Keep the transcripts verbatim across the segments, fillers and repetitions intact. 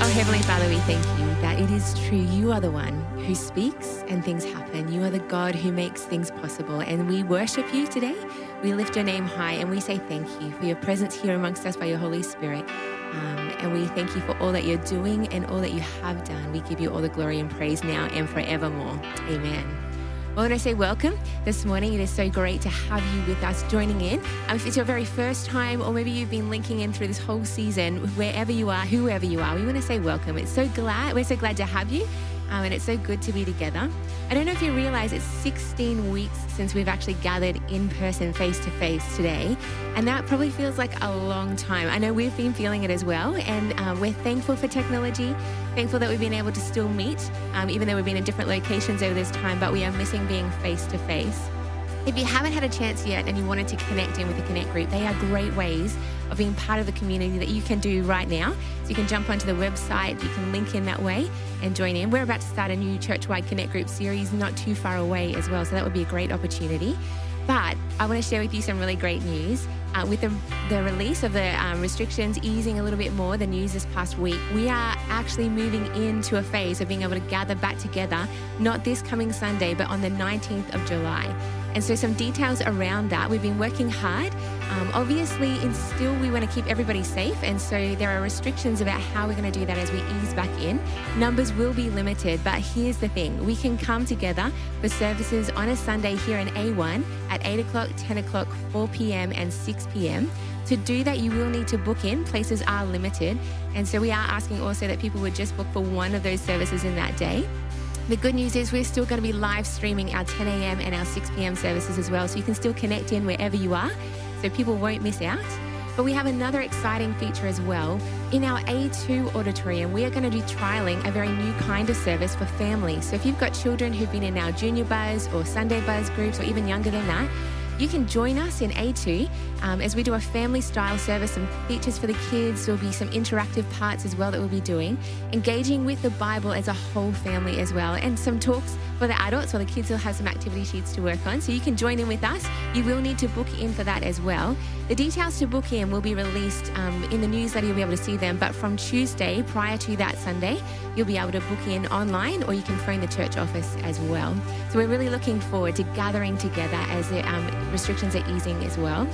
Oh, Heavenly Father, we thank you that it is true. You are the one who speaks and things happen. You are the God who makes things possible. And we worship you today. We lift your name high and we say thank you for your presence here amongst us by your Holy Spirit. Um, and we thank you for all that you're doing and all that you have done. We give you all the glory and praise now and forevermore. Amen. Well, when I say welcome this morning, it is so great to have you with us joining in. Um, if it's your very first time, or maybe you've been linking in through this whole season, wherever you are, whoever you are, we want to say welcome. It's so glad, we're so glad to have you, um, and it's so good to be together. I don't know if you realize it's sixteen weeks since we've actually gathered in person, face to face today, and that probably feels like a long time. I know we've been feeling it as well, and uh, we're thankful for technology. Thankful that we've been able to still meet, um, even though we've been in different locations over this time, but we are missing being face-to-face. If you haven't had a chance yet and you wanted to connect in with the Connect group, they are great ways of being part of the community that you can do right now. So you can jump onto the website, you can link in that way and join in. We're about to start a new church-wide Connect group series not too far away as well, so that would be a great opportunity. But I want to share with you some really great news. Uh, with the, the release of the um, restrictions easing a little bit more, the news this past week, we are actually moving into a phase of being able to gather back together, not this coming Sunday, but on the nineteenth of July. And so some details around that. We've been working hard. Um, obviously, in still, we want to keep everybody safe. And so there are restrictions about how we're going to do that as we ease back in. Numbers will be limited, but here's the thing. We can come together for services on a Sunday here in A one at eight o'clock, ten o'clock, four p.m. and six p.m. To do that, you will need to book in. Places are limited. And so we are asking also that people would just book for one of those services in that day. The good news is we're still going to be live streaming our ten a.m. and our six p.m. services as well, so you can still connect in wherever you are, so people won't miss out. But we have another exciting feature as well. In our A two auditorium, we are going to be trialling a very new kind of service for families. So if you've got children who've been in our junior buzz or Sunday buzz groups or even younger than that, you can join us in A two um, as we do a family-style service, some features for the kids. There'll be some interactive parts as well that we'll be doing, engaging with the Bible as a whole family as well, and some talks for the adults while the kids will have some activity sheets to work on. So you can join in with us. You will need to book in for that as well. The details to book in will be released um, in the newsletter. You'll be able to see them, but from Tuesday prior to that Sunday, you'll be able to book in online, or you can phone the church office as well. So we're really looking forward to gathering together as it um, restrictions are easing as well.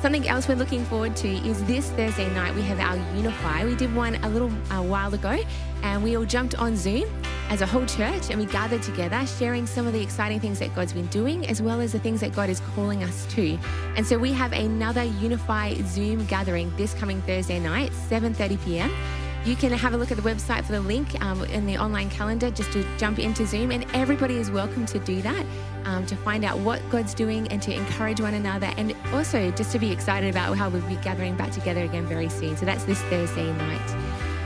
Something else we're looking forward to is this Thursday night we have our Unify. We did one a little uh, while ago, and we all jumped on Zoom as a whole church and we gathered together, sharing some of the exciting things that God's been doing as well as the things that God is calling us to. And so we have another Unify Zoom gathering this coming Thursday night, seven thirty p.m. You can have a look at the website for the link um, in the online calendar just to jump into Zoom, and everybody is welcome to do that um, to find out what God's doing and to encourage one another, and also just to be excited about how we'll be gathering back together again very soon. So that's this Thursday night.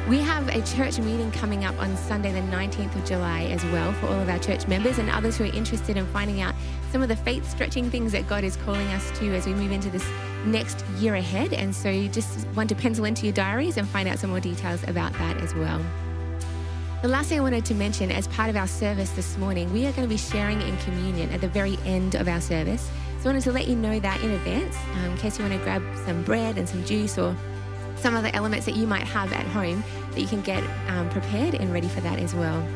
We have a church meeting coming up on Sunday the nineteenth of July as well for all of our church members and others who are interested in finding out some of the faith-stretching things that God is calling us to as we move into this next year ahead. And so you just want to pencil into your diaries and find out some more details about that as well. The last thing I wanted to mention as part of our service this morning, we are going to be sharing in communion at the very end of our service. So I wanted to let you know that in advance, um, in case you want to grab some bread and some juice or some other elements that you might have at home that you can get um, prepared and ready for that as well.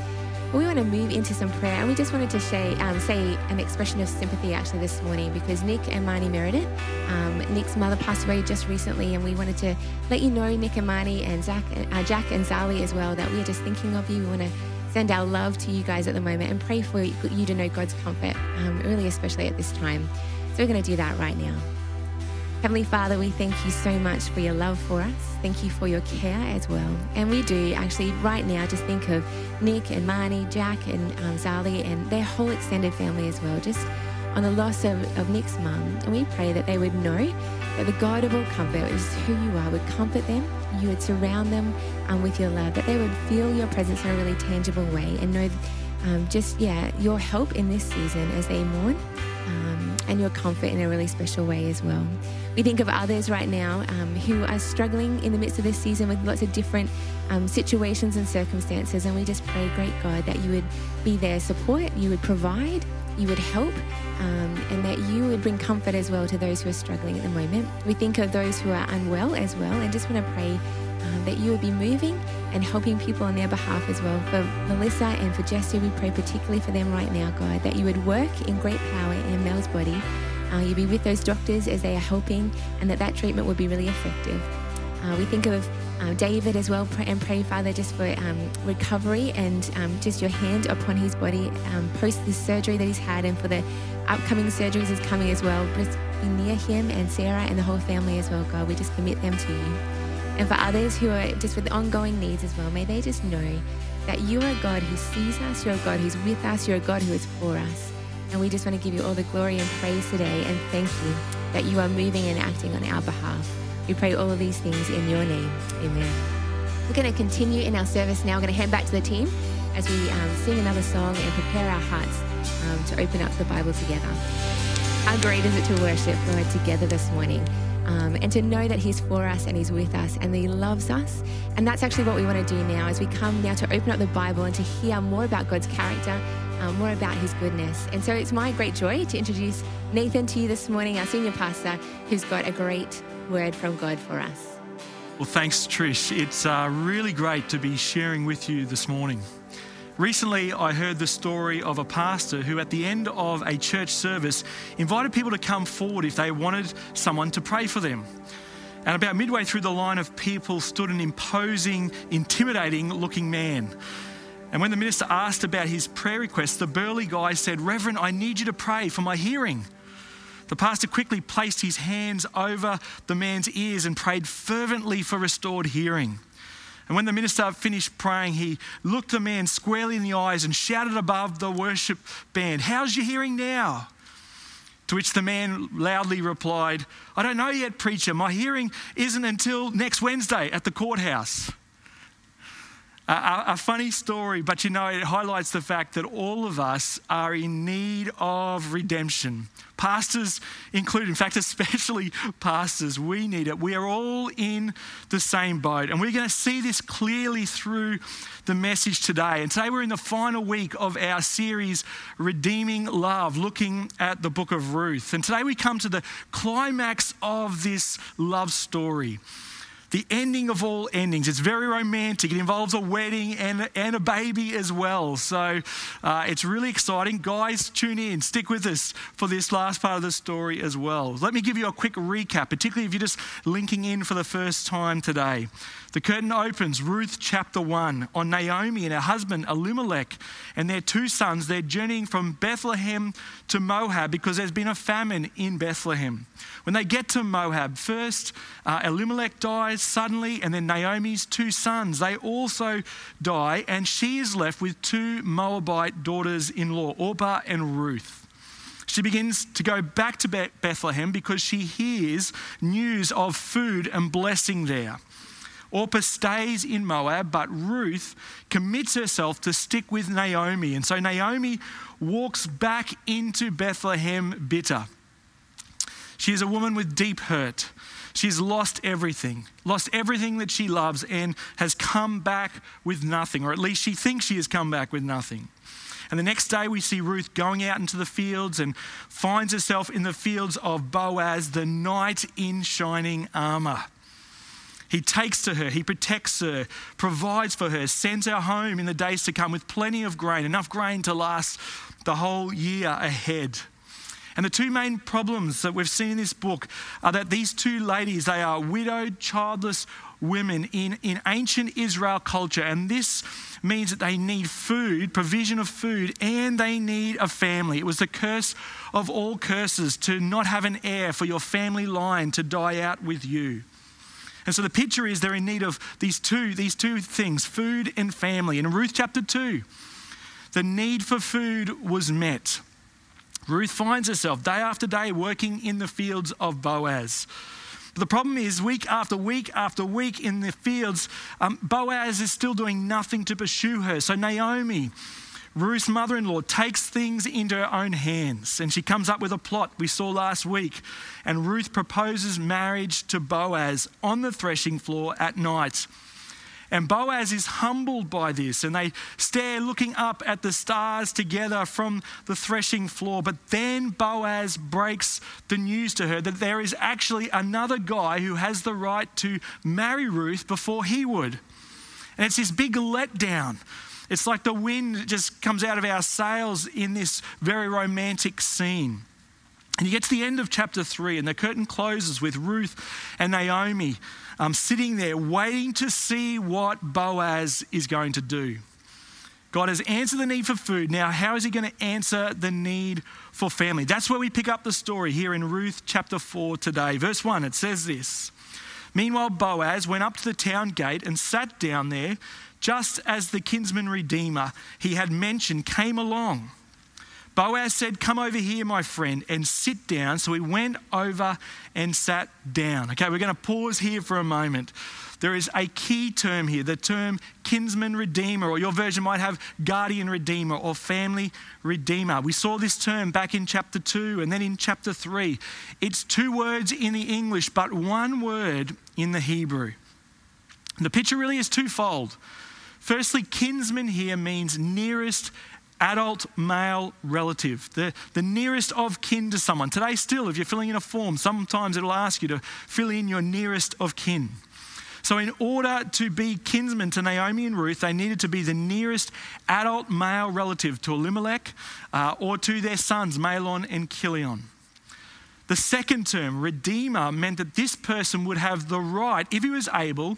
But we want to move into some prayer, and we just wanted to say, um, say an expression of sympathy actually this morning, because Nick and Marnie Meredith, um, Nick's mother passed away just recently, and we wanted to let you know, Nick and Marnie and Zach, uh, Jack and Zali as well, that we are just thinking of you. We want to send our love to you guys at the moment and pray for you to know God's comfort, um, really especially at this time. So we're going to do that right now. Heavenly Father, we thank you so much for your love for us. Thank you for your care as well. And we do actually right now just think of Nick and Marnie, Jack and um, Zali and their whole extended family as well, just on the loss of, of Nick's mum. And we pray that they would know that the God of all comfort, which is who you are, would comfort them. You would surround them um, with your love, that they would feel your presence in a really tangible way and know um, just, yeah, your help in this season as they mourn. Um, and your comfort in a really special way as well. We think of others right now um, who are struggling in the midst of this season with lots of different um, situations and circumstances, and we just pray, great God, that you would be their support, you would provide, you would help, um, and that you would bring comfort as well to those who are struggling at the moment. We think of those who are unwell as well, and just want to pray um, that you would be moving and helping people on their behalf as well. For Melissa and for Jesse, we pray particularly for them right now, God, that you would work in great power in Mel's body. Uh, you'd be with those doctors as they are helping, and that that treatment would be really effective. Uh, we think of uh, David as well, and pray, Father, just for um, recovery and um, just your hand upon his body um, post the surgery that he's had, and for the upcoming surgeries is coming as well. Just be near him and Sarah and the whole family as well, God. We just commit them to you. And for others who are just with ongoing needs as well, may they just know that you are a God who sees us, you're a God who's with us, you're a God who is for us. And we just want to give you all the glory and praise today, and thank you that you are moving and acting on our behalf. We pray all of these things in your name. Amen. We're going to continue in our service now. We're going to hand back to the team as we um, sing another song and prepare our hearts um, to open up the Bible together. How great is it to worship, Lord, together this morning, um, and to know that he's for us and he's with us and that he loves us. And that's actually what we want to do now as we come now to open up the Bible and to hear more about God's character, Um, more about his goodness. And so it's my great joy to introduce Nathan to you this morning, our senior pastor, who's got a great word from God for us. Well, thanks, Trish. It's uh, really great to be sharing with you this morning. Recently, I heard the story of a pastor who at the end of a church service invited people to come forward if they wanted someone to pray for them. And about midway through the line of people stood an imposing, intimidating-looking man. And when the minister asked about his prayer request, the burly guy said, "Reverend, I need you to pray for my hearing." The pastor quickly placed his hands over the man's ears and prayed fervently for restored hearing. And when the minister finished praying, he looked the man squarely in the eyes and shouted above the worship band, "How's your hearing now?" To which the man loudly replied, "I don't know yet, preacher. My hearing isn't until next Wednesday at the courthouse." Uh, a funny story, but you know, it highlights the fact that all of us are in need of redemption. Pastors included, in fact, especially pastors, we need it. We are all in the same boat, and we're going to see this clearly through the message today. And today we're in the final week of our series, Redeeming Love, looking at the book of Ruth. And today we come to the climax of this love story. The ending of all endings. It's very romantic. It involves a wedding and, and a baby as well. So uh, it's really exciting. Guys, tune in. Stick with us for this last part of the story as well. Let me give you a quick recap, particularly if you're just linking in for the first time today. The curtain opens, Ruth chapter one, on Naomi and her husband Elimelech and their two sons. They're journeying from Bethlehem to Moab because there's been a famine in Bethlehem. When they get to Moab, first uh, Elimelech dies suddenly, and then Naomi's two sons, they also die, and she is left with two Moabite daughters-in-law, Orpah and Ruth. She begins to go back to Bethlehem because she hears news of food and blessing there. Orpah stays in Moab, but Ruth commits herself to stick with Naomi. And so Naomi walks back into Bethlehem bitter. She is a woman with deep hurt. She's lost everything, lost everything that she loves, and has come back with nothing, or at least she thinks she has come back with nothing. And the next day we see Ruth going out into the fields and finds herself in the fields of Boaz, the knight in shining armor. He takes to her, he protects her, provides for her, sends her home in the days to come with plenty of grain, enough grain to last the whole year ahead. And the two main problems that we've seen in this book are that these two ladies, they are widowed, childless women in, in ancient Israel culture. And this means that they need food, provision of food, and they need a family. It was the curse of all curses to not have an heir for your family line to die out with you. And so the picture is they're in need of these two, these two things, food and family. And in Ruth chapter two, the need for food was met. Ruth finds herself day after day working in the fields of Boaz. But the problem is week after week after week in the fields, um, Boaz is still doing nothing to pursue her. So Naomi, Ruth's mother-in-law, takes things into her own hands, and she comes up with a plot we saw last week. And Ruth proposes marriage to Boaz on the threshing floor at night. And Boaz is humbled by this, and they stare looking up at the stars together from the threshing floor. But then Boaz breaks the news to her that there is actually another guy who has the right to marry Ruth before he would. And it's this big letdown. It's like the wind just comes out of our sails in this very romantic scene. And you get to the end of chapter three and the curtain closes with Ruth and Naomi um, sitting there waiting to see what Boaz is going to do. God has answered the need for food. Now, how is he going to answer the need for family? That's where we pick up the story here in Ruth chapter four today. Verse one, it says this. Meanwhile, Boaz went up to the town gate and sat down there just as the kinsman redeemer he had mentioned came along. Boaz said, come over here, my friend, and sit down. So he went over and sat down. Okay, we're going to pause here for a moment. There is a key term here, the term kinsman redeemer, or your version might have guardian redeemer or family redeemer. We saw this term back in chapter two and then in chapter three. It's two words in the English, but one word in the Hebrew. The picture really is twofold. Firstly, kinsman here means nearest adult male relative, the, the nearest of kin to someone. Today still, if you're filling in a form, sometimes it'll ask you to fill in your nearest of kin. So in order to be kinsman to Naomi and Ruth, they needed to be the nearest adult male relative to Elimelech uh, or to their sons, Mahlon and Chilion. The second term, redeemer, meant that this person would have the right, if he was able,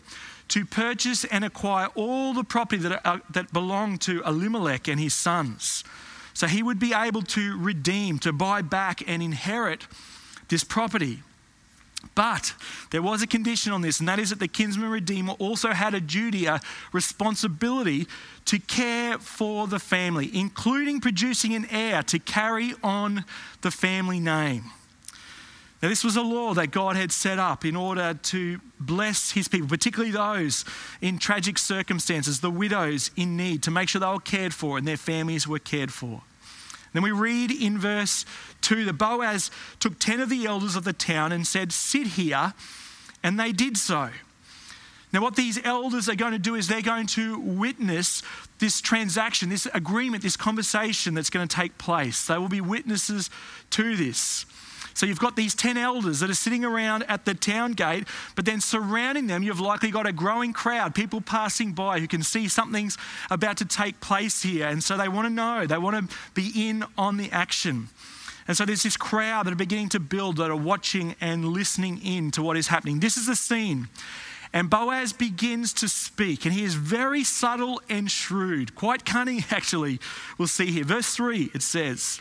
to purchase and acquire all the property that, uh, that belonged to Elimelech and his sons. So he would be able to redeem, to buy back and inherit this property. But there was a condition on this, and that is that the kinsman redeemer also had a duty, a responsibility to care for the family, including producing an heir to carry on the family name. Now, this was a law that God had set up in order to bless his people, particularly those in tragic circumstances, the widows in need, to make sure they were cared for and their families were cared for. And then we read in verse two, that Boaz took ten of the elders of the town and said, sit here, and they did so. Now, what these elders are going to do is they're going to witness this transaction, this agreement, this conversation that's going to take place. They will be witnesses to this. So you've got these ten elders that are sitting around at the town gate, but then surrounding them, you've likely got a growing crowd, people passing by who can see something's about to take place here. And so they want to know, they want to be in on the action. And so there's this crowd that are beginning to build, that are watching and listening in to what is happening. This is the scene. And Boaz begins to speak, and he is very subtle and shrewd, quite cunning actually, we'll see here. Verse three, it says,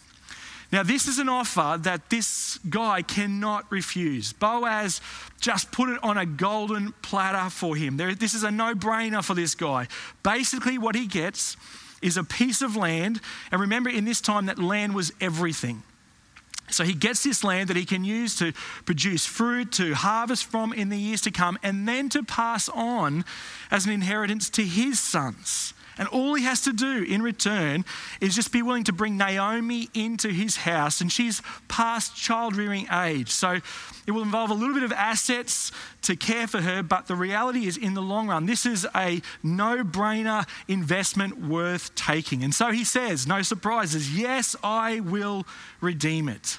Now, this is an offer that this guy cannot refuse. Boaz just put it on a golden platter for him. There, this is a no-brainer for this guy. Basically, what he gets is a piece of land. And remember, in this time, that land was everything. So he gets this land that he can use to produce fruit, to harvest from in the years to come, and then to pass on as an inheritance to his sons. And all he has to do in return is just be willing to bring Naomi into his house. And she's past child-rearing age. So it will involve a little bit of assets to care for her. But the reality is, in the long run, this is a no-brainer investment worth taking. And so he says, no surprises, yes, I will redeem it.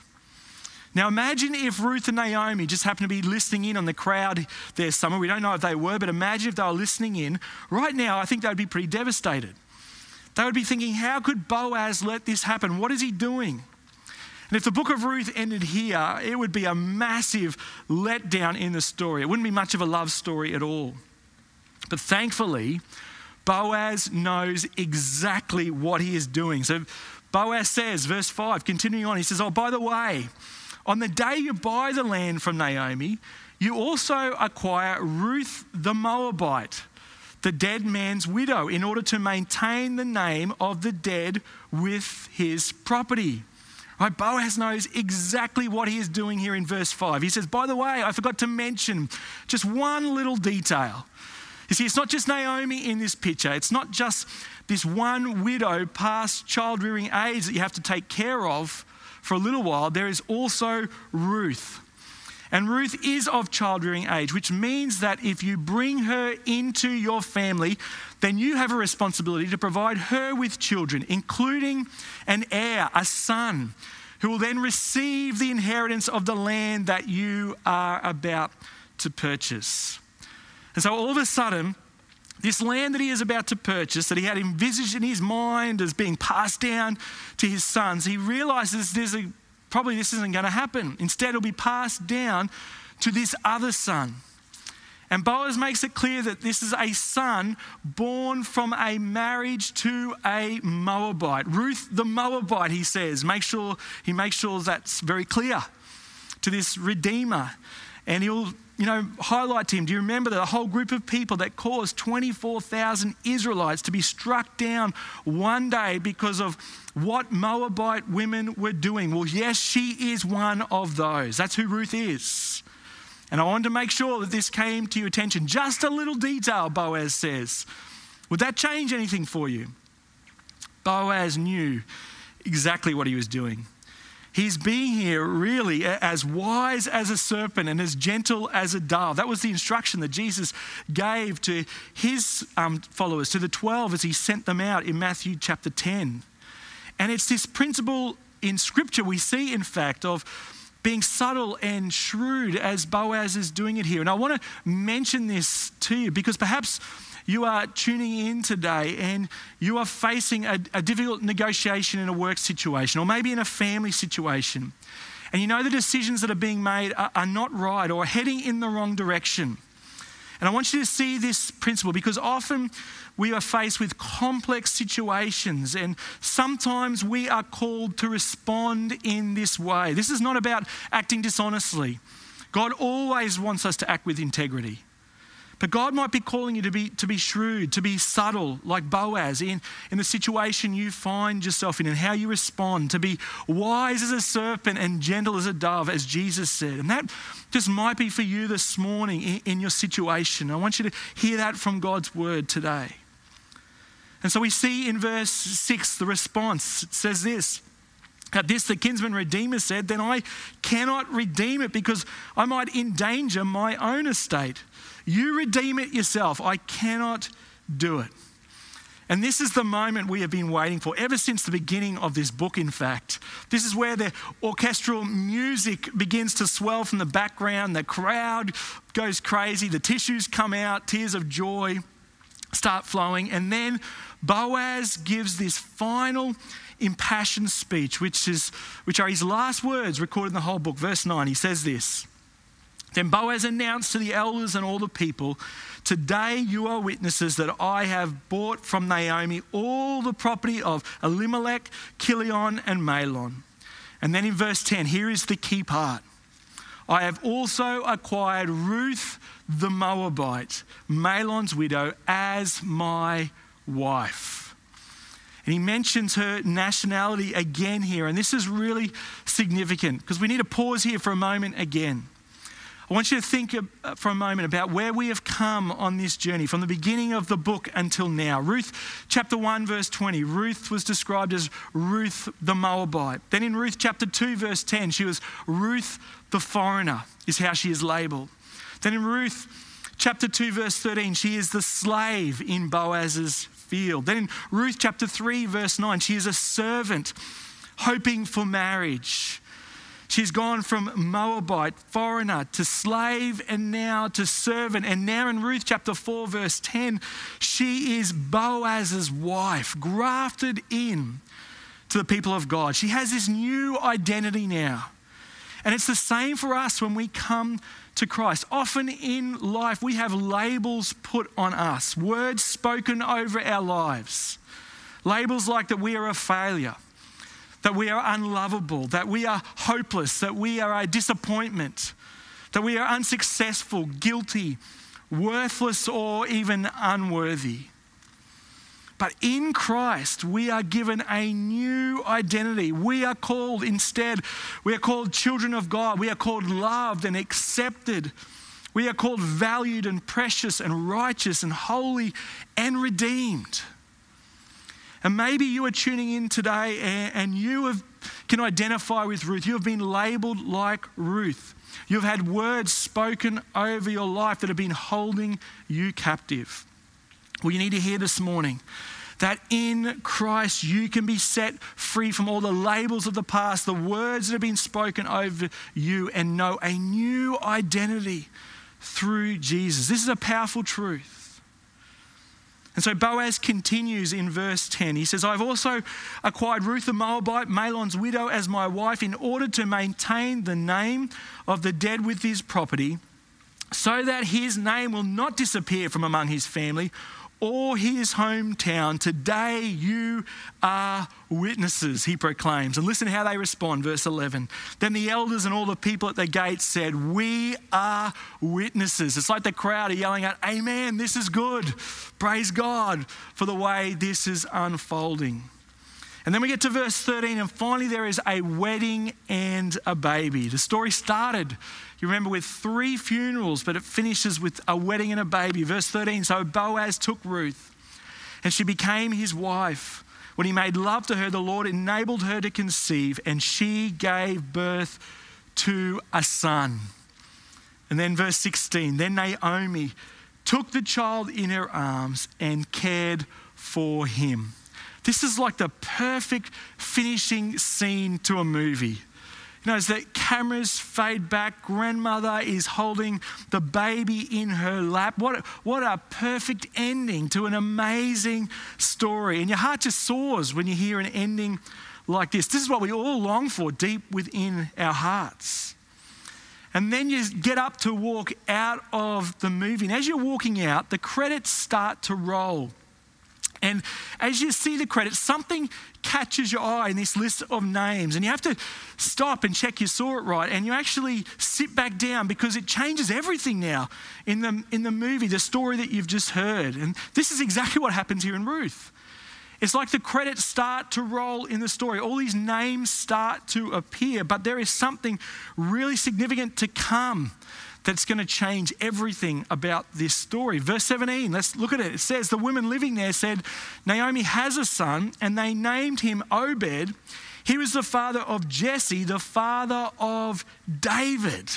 Now imagine if Ruth and Naomi just happened to be listening in on the crowd there somewhere. We don't know if they were, but imagine if they were listening in. Right now, I think they'd be pretty devastated. They would be thinking, how could Boaz let this happen? What is he doing? And if the book of Ruth ended here, it would be a massive letdown in the story. It wouldn't be much of a love story at all. But thankfully, Boaz knows exactly what he is doing. So Boaz says, verse five, continuing on, he says, oh, by the way, on the day you buy the land from Naomi, you also acquire Ruth the Moabite, the dead man's widow, in order to maintain the name of the dead with his property. Right, Boaz knows exactly what he is doing here in verse five. He says, by the way, I forgot to mention just one little detail. You see, it's not just Naomi in this picture. It's not just this one widow past child-rearing age that you have to take care of for a little while. There is also Ruth. And Ruth is of child-rearing age, which means that if you bring her into your family, then you have a responsibility to provide her with children, including an heir, a son, who will then receive the inheritance of the land that you are about to purchase. And so all of a sudden, this land that he is about to purchase, that he had envisaged in his mind as being passed down to his sons, he realizes there's a, probably this isn't going to happen. Instead, it'll be passed down to this other son. And Boaz makes it clear that this is a son born from a marriage to a Moabite. Ruth the Moabite, he says. Make sure, he makes sure that's very clear to this redeemer. And he'll You know, highlight to him, do you remember the whole group of people that caused twenty-four thousand Israelites to be struck down one day because of what Moabite women were doing? Well, yes, she is one of those. That's who Ruth is. And I wanted to make sure that this came to your attention. Just a little detail, Boaz says. Would that change anything for you? Boaz knew exactly what he was doing. He's being here really as wise as a serpent and as gentle as a dove. That was the instruction that Jesus gave to his um, followers, to the twelve as he sent them out in Matthew chapter ten. And it's this principle in scripture we see, in fact, of being subtle and shrewd as Boaz is doing it here. And I want to mention this to you because perhaps you are tuning in today and you are facing a, a difficult negotiation in a work situation or maybe in a family situation. And you know the decisions that are being made are, are not right or heading in the wrong direction. And I want you to see this principle because often we are faced with complex situations and sometimes we are called to respond in this way. This is not about acting dishonestly. God always wants us to act with integrity. But God might be calling you to be to be shrewd, to be subtle, like Boaz, in, in the situation you find yourself in and how you respond, to be wise as a serpent and gentle as a dove, as Jesus said. And that just might be for you this morning in, in your situation. I want you to hear that from God's word today. And so we see in verse six, the response. It says this, at this the kinsman redeemer said, then I cannot redeem it because I might endanger my own estate. You redeem it yourself. I cannot do it. And this is the moment we have been waiting for, ever since the beginning of this book, in fact. This is where the orchestral music begins to swell from the background. The crowd goes crazy. The tissues come out. Tears of joy start flowing. And then Boaz gives this final impassioned speech, which is, which are his last words recorded in the whole book. Verse nine, he says this. Then Boaz announced to the elders and all the people, today you are witnesses that I have bought from Naomi all the property of Elimelech, Chilion and Mahlon. And then in verse ten, here is the key part. I have also acquired Ruth the Moabite, Mahlon's widow, as my wife. And he mentions her nationality again here. And this is really significant because we need to pause here for a moment again. I want you to think for a moment about where we have come on this journey from the beginning of the book until now. Ruth chapter one, verse twenty, Ruth was described as Ruth the Moabite. Then in Ruth chapter two, verse ten, she was Ruth the foreigner, is how she is labeled. Then in Ruth chapter two, verse thirteen, she is the slave in Boaz's field. Then in Ruth chapter three, verse nine, she is a servant hoping for marriage. She's gone from Moabite, foreigner, to slave and now to servant. And now in Ruth chapter four, verse ten, she is Boaz's wife, grafted in to the people of God. She has this new identity now. And it's the same for us when we come to Christ. Often in life, we have labels put on us, words spoken over our lives. Labels like that we are a failure, that we are unlovable, that we are hopeless, that we are a disappointment, that we are unsuccessful, guilty, worthless, or even unworthy. But in Christ, we are given a new identity. We are called instead, we are called children of God. We are called loved and accepted. We are called valued and precious and righteous and holy and redeemed. And maybe you are tuning in today and you have, can identify with Ruth. You have been labeled like Ruth. You've had words spoken over your life that have been holding you captive. Well, you need to hear this morning that in Christ you can be set free from all the labels of the past, the words that have been spoken over you, and know a new identity through Jesus. This is a powerful truth. And so Boaz continues in verse ten. He says, I've also acquired Ruth the Moabite, Mahlon's widow, as my wife in order to maintain the name of the dead with his property, so that his name will not disappear from among his family or his hometown. Today you are witnesses, he proclaims. And listen how they respond, verse eleven. Then the elders and all the people at the gates said, we are witnesses. It's like the crowd are yelling out, amen, this is good. Praise God for the way this is unfolding. And then we get to verse thirteen, and finally there is a wedding and a baby. The story started, you remember, with three funerals, but it finishes with a wedding and a baby. Verse thirteen, so Boaz took Ruth, and she became his wife. When he made love to her, the Lord enabled her to conceive, and she gave birth to a son. And then verse sixteen, then Naomi took the child in her arms and cared for him. This is like the perfect finishing scene to a movie. You know, as the cameras fade back, grandmother is holding the baby in her lap. What, what a perfect ending to an amazing story. And your heart just soars when you hear an ending like this. This is what we all long for deep within our hearts. And then you get up to walk out of the movie. And as you're walking out, the credits start to roll. And as you see the credits, something catches your eye in this list of names, and you have to stop and check you saw it right, and you actually sit back down because it changes everything now in the, in the movie, the story that you've just heard. And this is exactly what happens here in Ruth. It's like the credits start to roll in the story. All these names start to appear, but there is something really significant to come that's going to change everything about this story. Verse seventeen, let's look at it. It says, the women living there said, Naomi has a son, and they named him Obed. He was the father of Jesse, the father of David.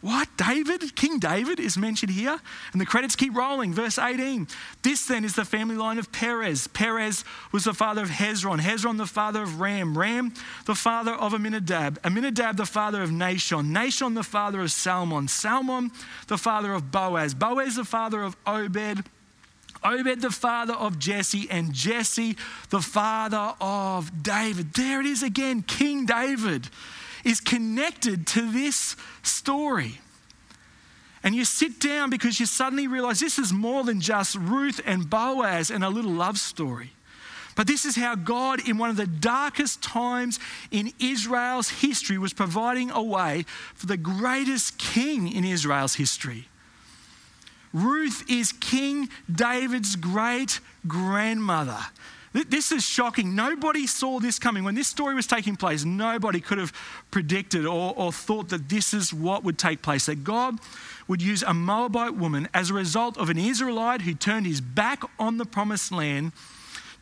What? David? King David is mentioned here. And the credits keep rolling. Verse eighteen, this then is the family line of Perez. Perez was the father of Hezron. Hezron, the father of Ram. Ram, the father of Amminadab. Amminadab, the father of Nahshon. Nahshon, the father of Salmon. Salmon, the father of Boaz. Boaz, the father of Obed. Obed, the father of Jesse. And Jesse, the father of David. There it is again, King David is connected to this story. And you sit down because you suddenly realize this is more than just Ruth and Boaz and a little love story. But this is how God, in one of the darkest times in Israel's history, was providing a way for the greatest king in Israel's history. Ruth is King David's great-grandmother. This is shocking. Nobody saw this coming. When this story was taking place, nobody could have predicted or, or thought that this is what would take place, that God would use a Moabite woman as a result of an Israelite who turned his back on the promised land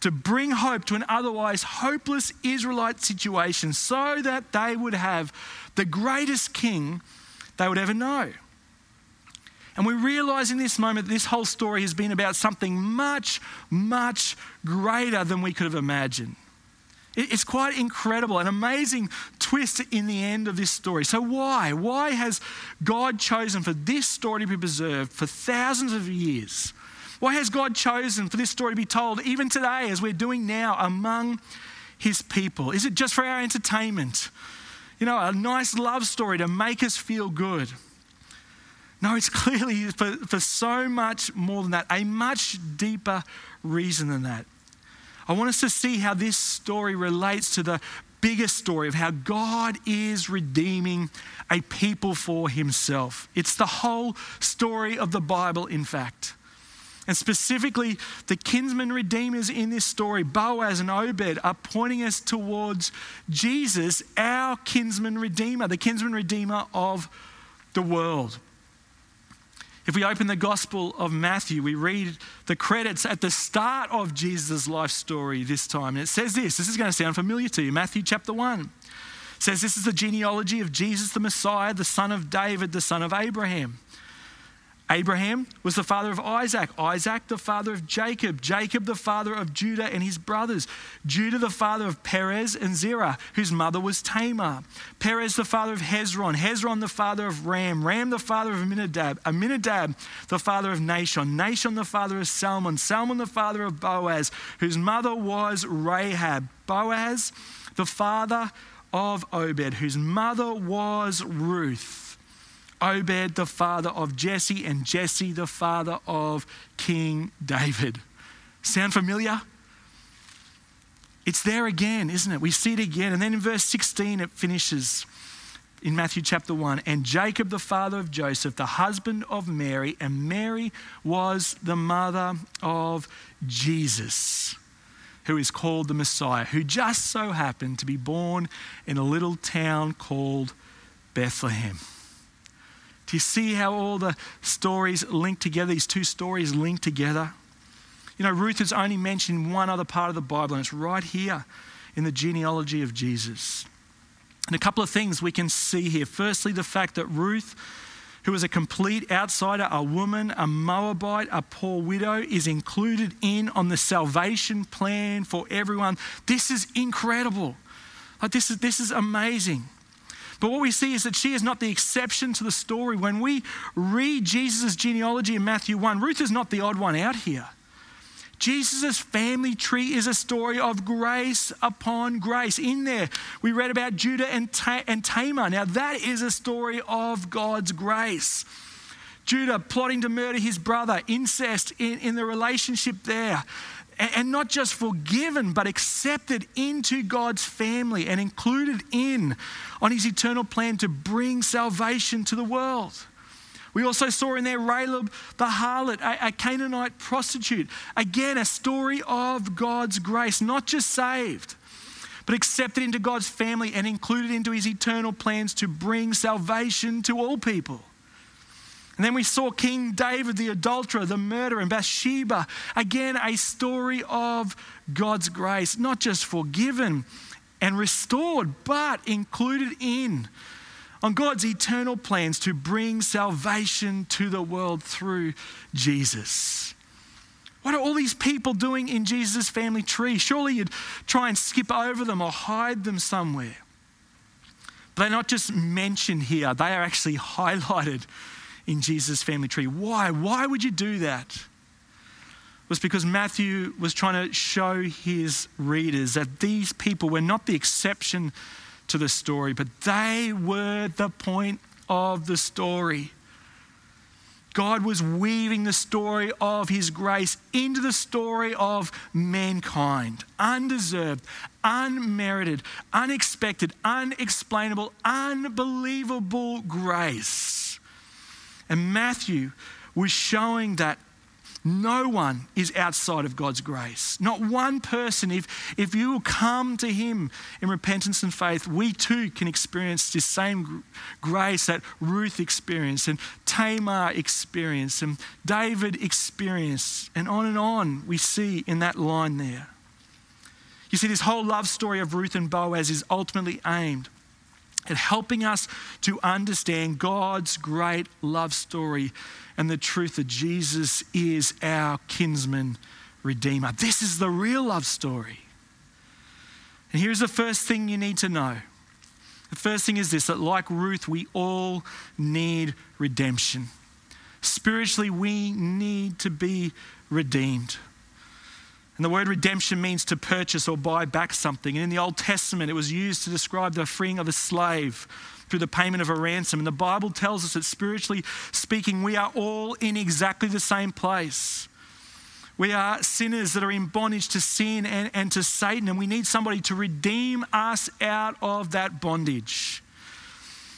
to bring hope to an otherwise hopeless Israelite situation so that they would have the greatest king they would ever know. And we realize in this moment, this whole story has been about something much, much greater than we could have imagined. It's quite incredible, an amazing twist in the end of this story. So why? Why has God chosen for this story to be preserved for thousands of years? Why has God chosen for this story to be told even today as we're doing now among his people? Is it just for our entertainment? You know, a nice love story to make us feel good. No, it's clearly for, for so much more than that, a much deeper reason than that. I want us to see how this story relates to the bigger story of how God is redeeming a people for himself. It's the whole story of the Bible, in fact. And specifically, the kinsman redeemers in this story, Boaz and Obed, are pointing us towards Jesus, our kinsman redeemer, the kinsman redeemer of the world. If we open the Gospel of Matthew, we read the credits at the start of Jesus' life story this time. And it says this, this is going to sound familiar to you. Matthew chapter one, it says this is the genealogy of Jesus the Messiah, the son of David, the son of Abraham. Abraham was the father of Isaac, Isaac the father of Jacob, Jacob the father of Judah and his brothers, Judah the father of Perez and Zerah, whose mother was Tamar, Perez the father of Hezron, Hezron the father of Ram, Ram the father of Amminadab, Amminadab the father of Nahshon, Nahshon the father of Salmon, Salmon the father of Boaz, whose mother was Rahab, Boaz the father of Obed, whose mother was Ruth, Obed, the father of Jesse, and Jesse, the father of King David. Sound familiar? It's there again, isn't it? We see it again. And then in verse sixteen, it finishes in Matthew chapter one. And Jacob, the father of Joseph, the husband of Mary, and Mary was the mother of Jesus, who is called the Messiah, who just so happened to be born in a little town called Bethlehem. Do you see how all the stories link together, these two stories link together? You know, Ruth is only mentioned in one other part of the Bible, and it's right here in the genealogy of Jesus. And a couple of things we can see here. Firstly, the fact that Ruth, who is a complete outsider, a woman, a Moabite, a poor widow, is included in on the salvation plan for everyone. This is incredible. Like this is, this is amazing. But what we see is that she is not the exception to the story. When we read Jesus' genealogy in Matthew one, Ruth is not the odd one out here. Jesus' family tree is a story of grace upon grace. In there, we read about Judah and Tamar. Now that is a story of God's grace. Judah plotting to murder his brother, incest in, in the relationship there. And not just forgiven, but accepted into God's family and included in on his eternal plan to bring salvation to the world. We also saw in there Rahab the harlot, a Canaanite prostitute. Again, a story of God's grace, not just saved, but accepted into God's family and included into his eternal plans to bring salvation to all people. And then we saw King David, the adulterer, the murderer, and Bathsheba. Again, a story of God's grace, not just forgiven and restored, but included in on God's eternal plans to bring salvation to the world through Jesus. What are all these people doing in Jesus' family tree? Surely you'd try and skip over them or hide them somewhere. But they're not just mentioned here, they are actually highlighted in Jesus' family tree. Why? Why would you do that? It was because Matthew was trying to show his readers that these people were not the exception to the story, but they were the point of the story. God was weaving the story of his grace into the story of mankind, undeserved, unmerited, unexpected, unexplainable, unbelievable grace. And Matthew was showing that no one is outside of God's grace. Not one person. If, if you will come to him in repentance and faith, we too can experience this same grace that Ruth experienced and Tamar experienced and David experienced. And on and on we see in that line there. You see, this whole love story of Ruth and Boaz is ultimately aimed at helping us to understand God's great love story and the truth that Jesus is our kinsman redeemer. This is the real love story. And here's the first thing you need to know. The first thing is this, that like Ruth, we all need redemption. Spiritually, we need to be redeemed. And the word redemption means to purchase or buy back something. And in the Old Testament, it was used to describe the freeing of a slave through the payment of a ransom. And the Bible tells us that spiritually speaking, we are all in exactly the same place. We are sinners that are in bondage to sin and, and to Satan. And we need somebody to redeem us out of that bondage.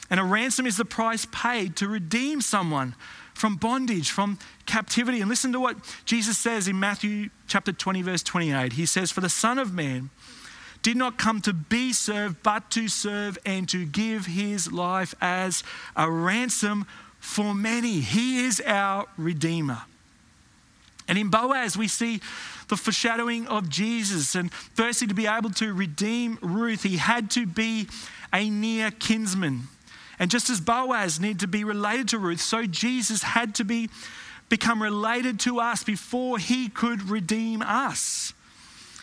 And a ransom is the price paid to redeem someone from bondage, from captivity. And listen to what Jesus says in Matthew chapter twenty, verse twenty-eight. He says, "For the Son of Man did not come to be served, but to serve and to give his life as a ransom for many. He is our Redeemer. And in Boaz, we see the foreshadowing of Jesus. And firstly, to be able to redeem Ruth, he had to be a near kinsman. And just as Boaz needed to be related to Ruth, so Jesus had to be become related to us before he could redeem us.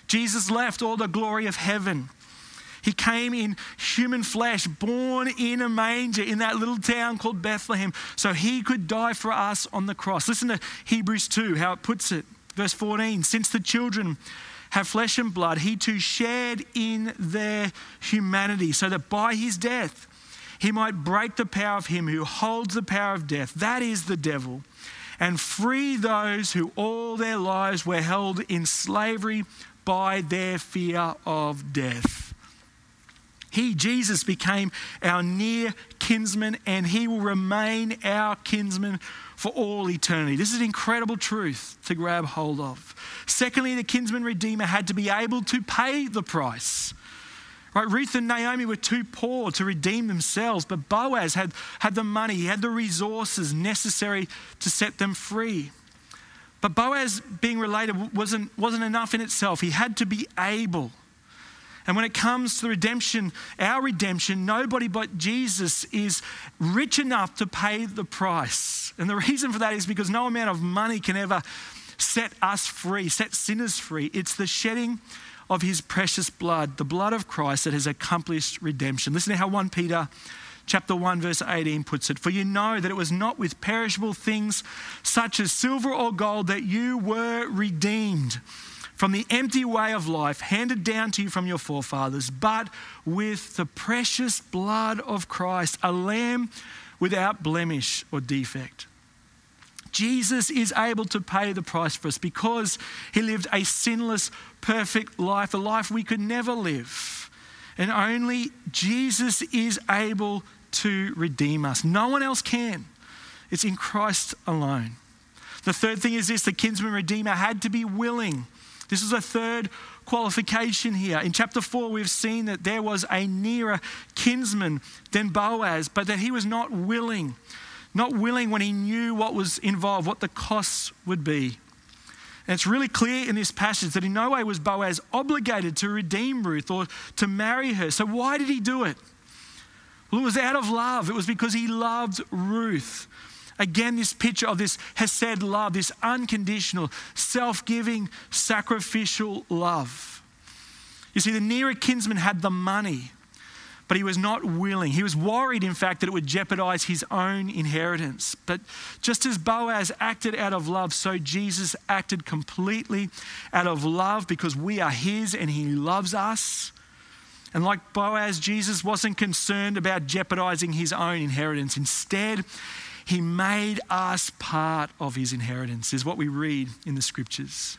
Jesus left all the glory of heaven. He came in human flesh, born in a manger in that little town called Bethlehem, so he could die for us on the cross. Listen to Hebrews two, how it puts it. Verse fourteen, since the children have flesh and blood, he too shared in their humanity, so that by his death, he might break the power of him who holds the power of death, that is the devil, and free those who all their lives were held in slavery by their fear of death. He, Jesus, became our near kinsman, and he will remain our kinsman for all eternity. This is an incredible truth to grab hold of. Secondly, the kinsman redeemer had to be able to pay the price. Right? Ruth and Naomi were too poor to redeem themselves, but Boaz had, had the money, he had the resources necessary to set them free. But Boaz being related wasn't, wasn't enough in itself. He had to be able. And when it comes to the redemption, our redemption, nobody but Jesus is rich enough to pay the price. And the reason for that is because no amount of money can ever set us free, set sinners free. It's the shedding of his precious blood, the blood of Christ, that has accomplished redemption. Listen to how First Peter chapter one, verse eighteen puts it. For you know that it was not with perishable things such as silver or gold that you were redeemed from the empty way of life handed down to you from your forefathers, but with the precious blood of Christ, a lamb without blemish or defect. Jesus is able to pay the price for us because he lived a sinless, perfect life, a life we could never live. And only Jesus is able to redeem us. No one else can. It's in Christ alone. The third thing is this, the kinsman redeemer had to be willing. This is a third qualification here. In chapter four, we've seen that there was a nearer kinsman than Boaz, but that he was not willing, not willing when he knew what was involved, what the costs would be. And it's really clear in this passage that in no way was Boaz obligated to redeem Ruth or to marry her. So why did he do it? Well, it was out of love. It was because he loved Ruth. Again, this picture of this chesed love, this unconditional, self-giving, sacrificial love. You see, the nearer kinsman had the money, but he was not willing. He was worried, in fact, that it would jeopardize his own inheritance. But just as Boaz acted out of love, so Jesus acted completely out of love because we are his and he loves us. And like Boaz, Jesus wasn't concerned about jeopardizing his own inheritance. Instead, he made us part of his inheritance, is what we read in the scriptures.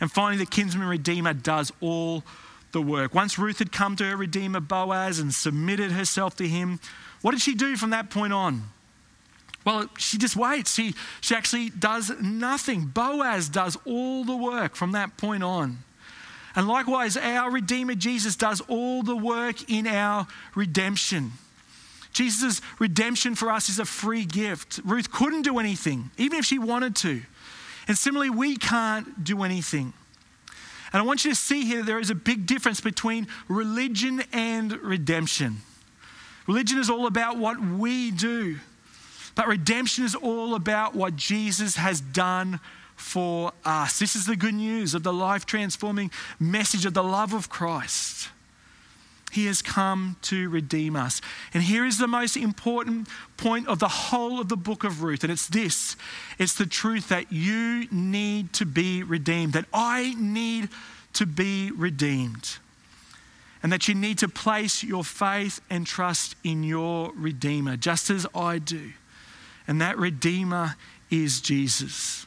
And finally, the kinsman redeemer does all the work. Once Ruth had come to her redeemer, Boaz, and submitted herself to him, what did she do from that point on? Well, she just waits. She, she actually does nothing. Boaz does all the work from that point on. And likewise, our redeemer, Jesus, does all the work in our redemption. Jesus' redemption for us is a free gift. Ruth couldn't do anything, even if she wanted to. And similarly, we can't do anything. And I want you to see here that there is a big difference between religion and redemption. Religion is all about what we do, but redemption is all about what Jesus has done for us. This is the good news of the life-transforming message of the love of Christ. He has come to redeem us. And here is the most important point of the whole of the book of Ruth, and it's this. It's the truth that you need to be redeemed, that I need to be redeemed, and that you need to place your faith and trust in your Redeemer, just as I do. And that Redeemer is Jesus.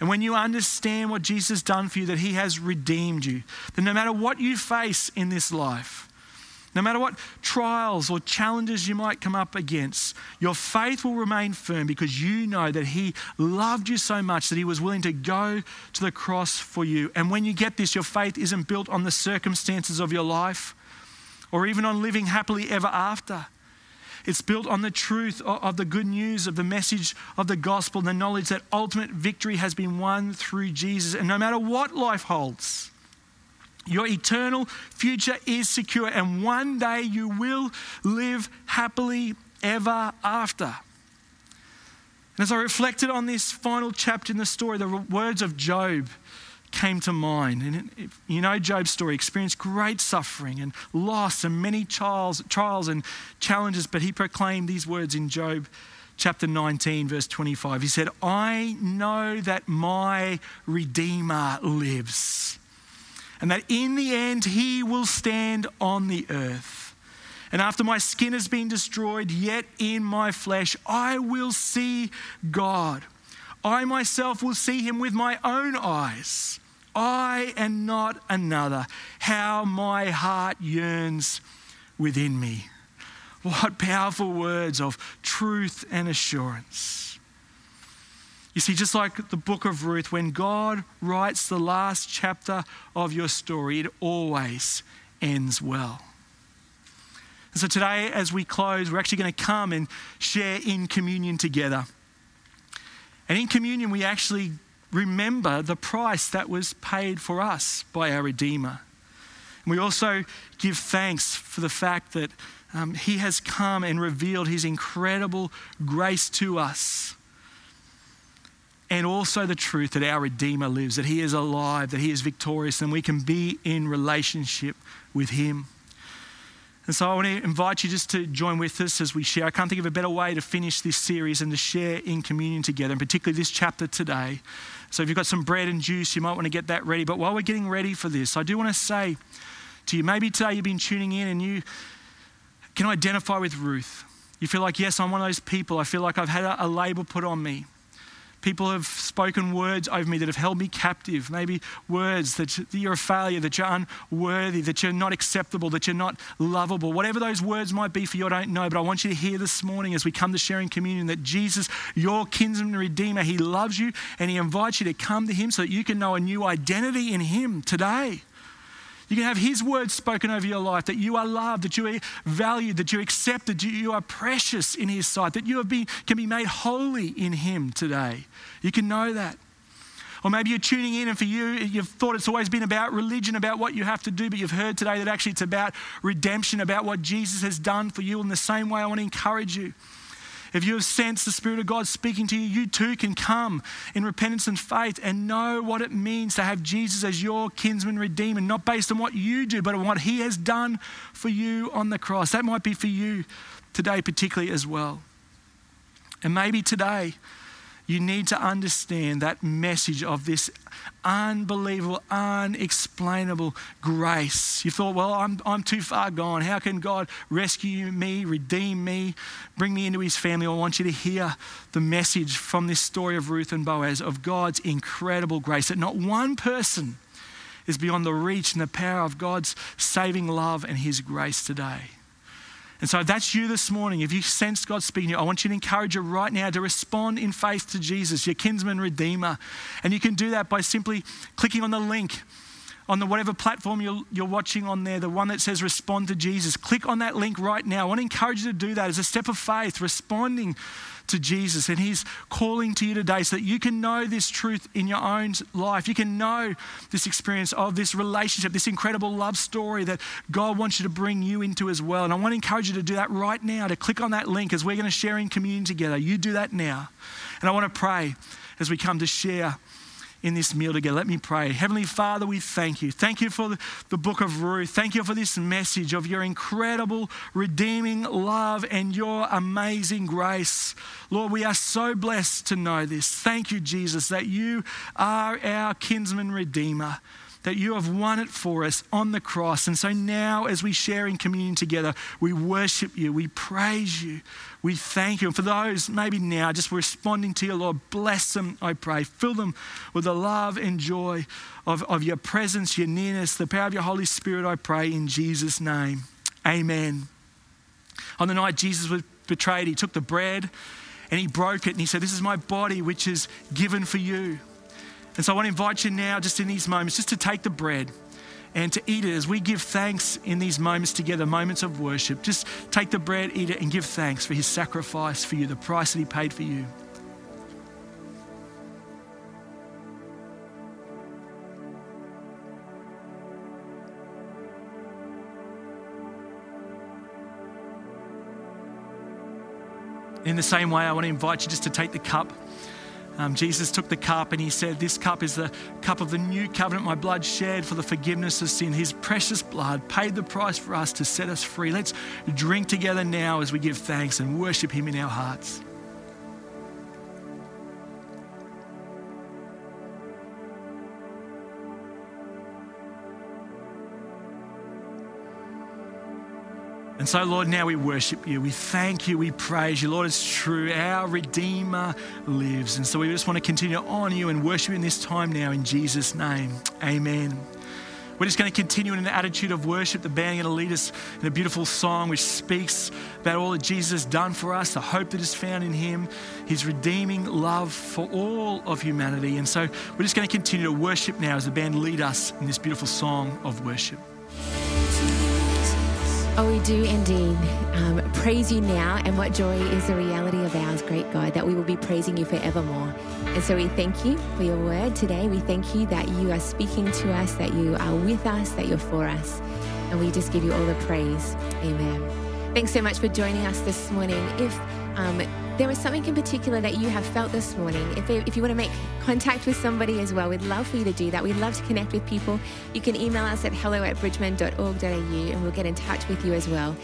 And when you understand what Jesus has done for you, that he has redeemed you, then no matter what you face in this life, no matter what trials or challenges you might come up against, your faith will remain firm because you know that he loved you so much that he was willing to go to the cross for you. And when you get this, your faith isn't built on the circumstances of your life or even on living happily ever after. It's built on the truth of the good news, of the message of the gospel, the knowledge that ultimate victory has been won through Jesus. And no matter what life holds, your eternal future is secure, and one day you will live happily ever after. And as I reflected on this final chapter in the story, the words of Job came to mind. And it, you know Job's story, experienced great suffering and loss and many trials, trials and challenges, but he proclaimed these words in Job chapter nineteen, verse twenty-five. He said, "I know that my Redeemer lives, and that in the end he will stand on the earth. And after my skin has been destroyed, yet in my flesh I will see God. I myself will see him with my own eyes, I and not another. How my heart yearns within me." What powerful words of truth and assurance. You see, just like the book of Ruth, when God writes the last chapter of your story, it always ends well. And so today, as we close, we're actually going to come and share in communion together. And in communion, we actually remember the price that was paid for us by our Redeemer. And we also give thanks for the fact that um, he has come and revealed his incredible grace to us. And also the truth that our Redeemer lives, that he is alive, that he is victorious, and we can be in relationship with him. And so I want to invite you just to join with us as we share. I can't think of a better way to finish this series and to share in communion together, and particularly this chapter today. So if you've got some bread and juice, you might want to get that ready. But while we're getting ready for this, I do want to say to you, maybe today you've been tuning in and you can identify with Ruth. You feel like, yes, I'm one of those people. I feel like I've had a, a label put on me. People have spoken words over me that have held me captive. Maybe words that you're a failure, that you're unworthy, that you're not acceptable, that you're not lovable. Whatever those words might be for you, I don't know. But I want you to hear this morning as we come to sharing communion that Jesus, your kinsman redeemer, he loves you and he invites you to come to him so that you can know a new identity in him today. You can have his words spoken over your life, that you are loved, that you are valued, that you're accepted, you are precious in his sight, that you have been, can be made holy in him today. You can know that. Or maybe you're tuning in and for you, you've thought it's always been about religion, about what you have to do, but you've heard today that actually it's about redemption, about what Jesus has done for you. In the same way, I want to encourage you. If you have sensed the Spirit of God speaking to you, you too can come in repentance and faith and know what it means to have Jesus as your kinsman redeemer, not based on what you do, but on what he has done for you on the cross. That might be for you today particularly as well. And maybe today you need to understand that message of this unbelievable, unexplainable grace. You thought, well, I'm, I'm too far gone. How can God rescue me, redeem me, bring me into his family? I want you to hear the message from this story of Ruth and Boaz of God's incredible grace, that not one person is beyond the reach and the power of God's saving love and his grace today. And so if that's you this morning, if you sense God speaking to you, I want you to encourage you right now to respond in faith to Jesus, your kinsman redeemer. And you can do that by simply clicking on the link on the whatever platform you're, you're watching on there, the one that says respond to Jesus. Click on that link right now. I want to encourage you to do that as a step of faith, responding to Jesus. And he's calling to you today so that you can know this truth in your own life. You can know this experience of this relationship, this incredible love story that God wants you to bring you into as well. And I want to encourage you to do that right now, to click on that link as we're going to share in communion together. You do that now. And I want to pray as we come to share in this meal together. Let me pray. Heavenly Father, we thank you. Thank you for the, the book of Ruth. Thank you for this message of your incredible, redeeming love and your amazing grace. Lord, we are so blessed to know this. Thank you, Jesus, that you are our kinsman redeemer, that you have won it for us on the cross. And so now as we share in communion together, we worship you, we praise you, we thank you. And for those maybe now just responding to you, Lord, bless them, I pray. Fill them with the love and joy of, of your presence, your nearness, the power of your Holy Spirit, I pray in Jesus' name. Amen. On the night Jesus was betrayed, he took the bread and he broke it and he said, "This is my body which is given for you." And so I want to invite you now, just in these moments, just to take the bread and to eat it as we give thanks in these moments together, moments of worship. Just take the bread, eat it, and give thanks for his sacrifice for you, the price that he paid for you. In the same way, I want to invite you just to take the cup. Um, Jesus took the cup and he said, this cup is the cup of the new covenant, my blood shed for the forgiveness of sin. His precious blood paid the price for us to set us free. Let's drink together now as we give thanks and worship him in our hearts. And so, Lord, now we worship you. We thank you. We praise you. Lord, it's true. Our Redeemer lives. And so we just want to continue to honor you and worship you in this time now in Jesus' name. Amen. We're just going to continue in an attitude of worship. The band are going to lead us in a beautiful song which speaks about all that Jesus has done for us, the hope that is found in him, his redeeming love for all of humanity. And so we're just going to continue to worship now as the band lead us in this beautiful song of worship. Oh, we do indeed um, praise you now, and what joy is the reality of ours, great God, that we will be praising you forevermore. And so we thank you for your word today. We thank you that you are speaking to us, that you are with us, that you're for us. And we just give you all the praise. Amen. Thanks so much for joining us this morning. If um, there was something in particular that you have felt this morning, if, if you want to make contact with somebody as well, we'd love for you to do that. We'd love to connect with people. You can email us at hello at bridgman dot org dot a u and we'll get in touch with you as well.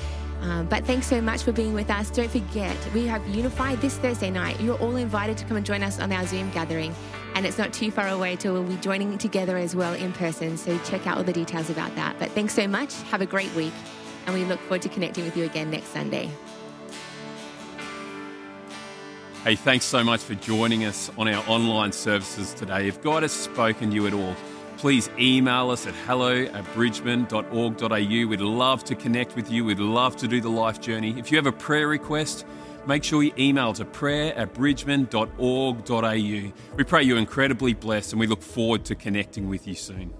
Um, but thanks so much for being with us. Don't forget, we have Unified this Thursday night. You're all invited to come and join us on our Zoom gathering. And it's not too far away till we'll be joining together as well in person. So check out all the details about that. But thanks so much. Have a great week. And we look forward to connecting with you again next Sunday. Hey, thanks so much for joining us on our online services today. If God has spoken to you at all, please email us at hello at bridgman dot org dot a u. We'd love to connect with you. We'd love to do the life journey. If you have a prayer request, make sure you email to prayer at bridgman dot org dot a u. We pray you're incredibly blessed and we look forward to connecting with you soon.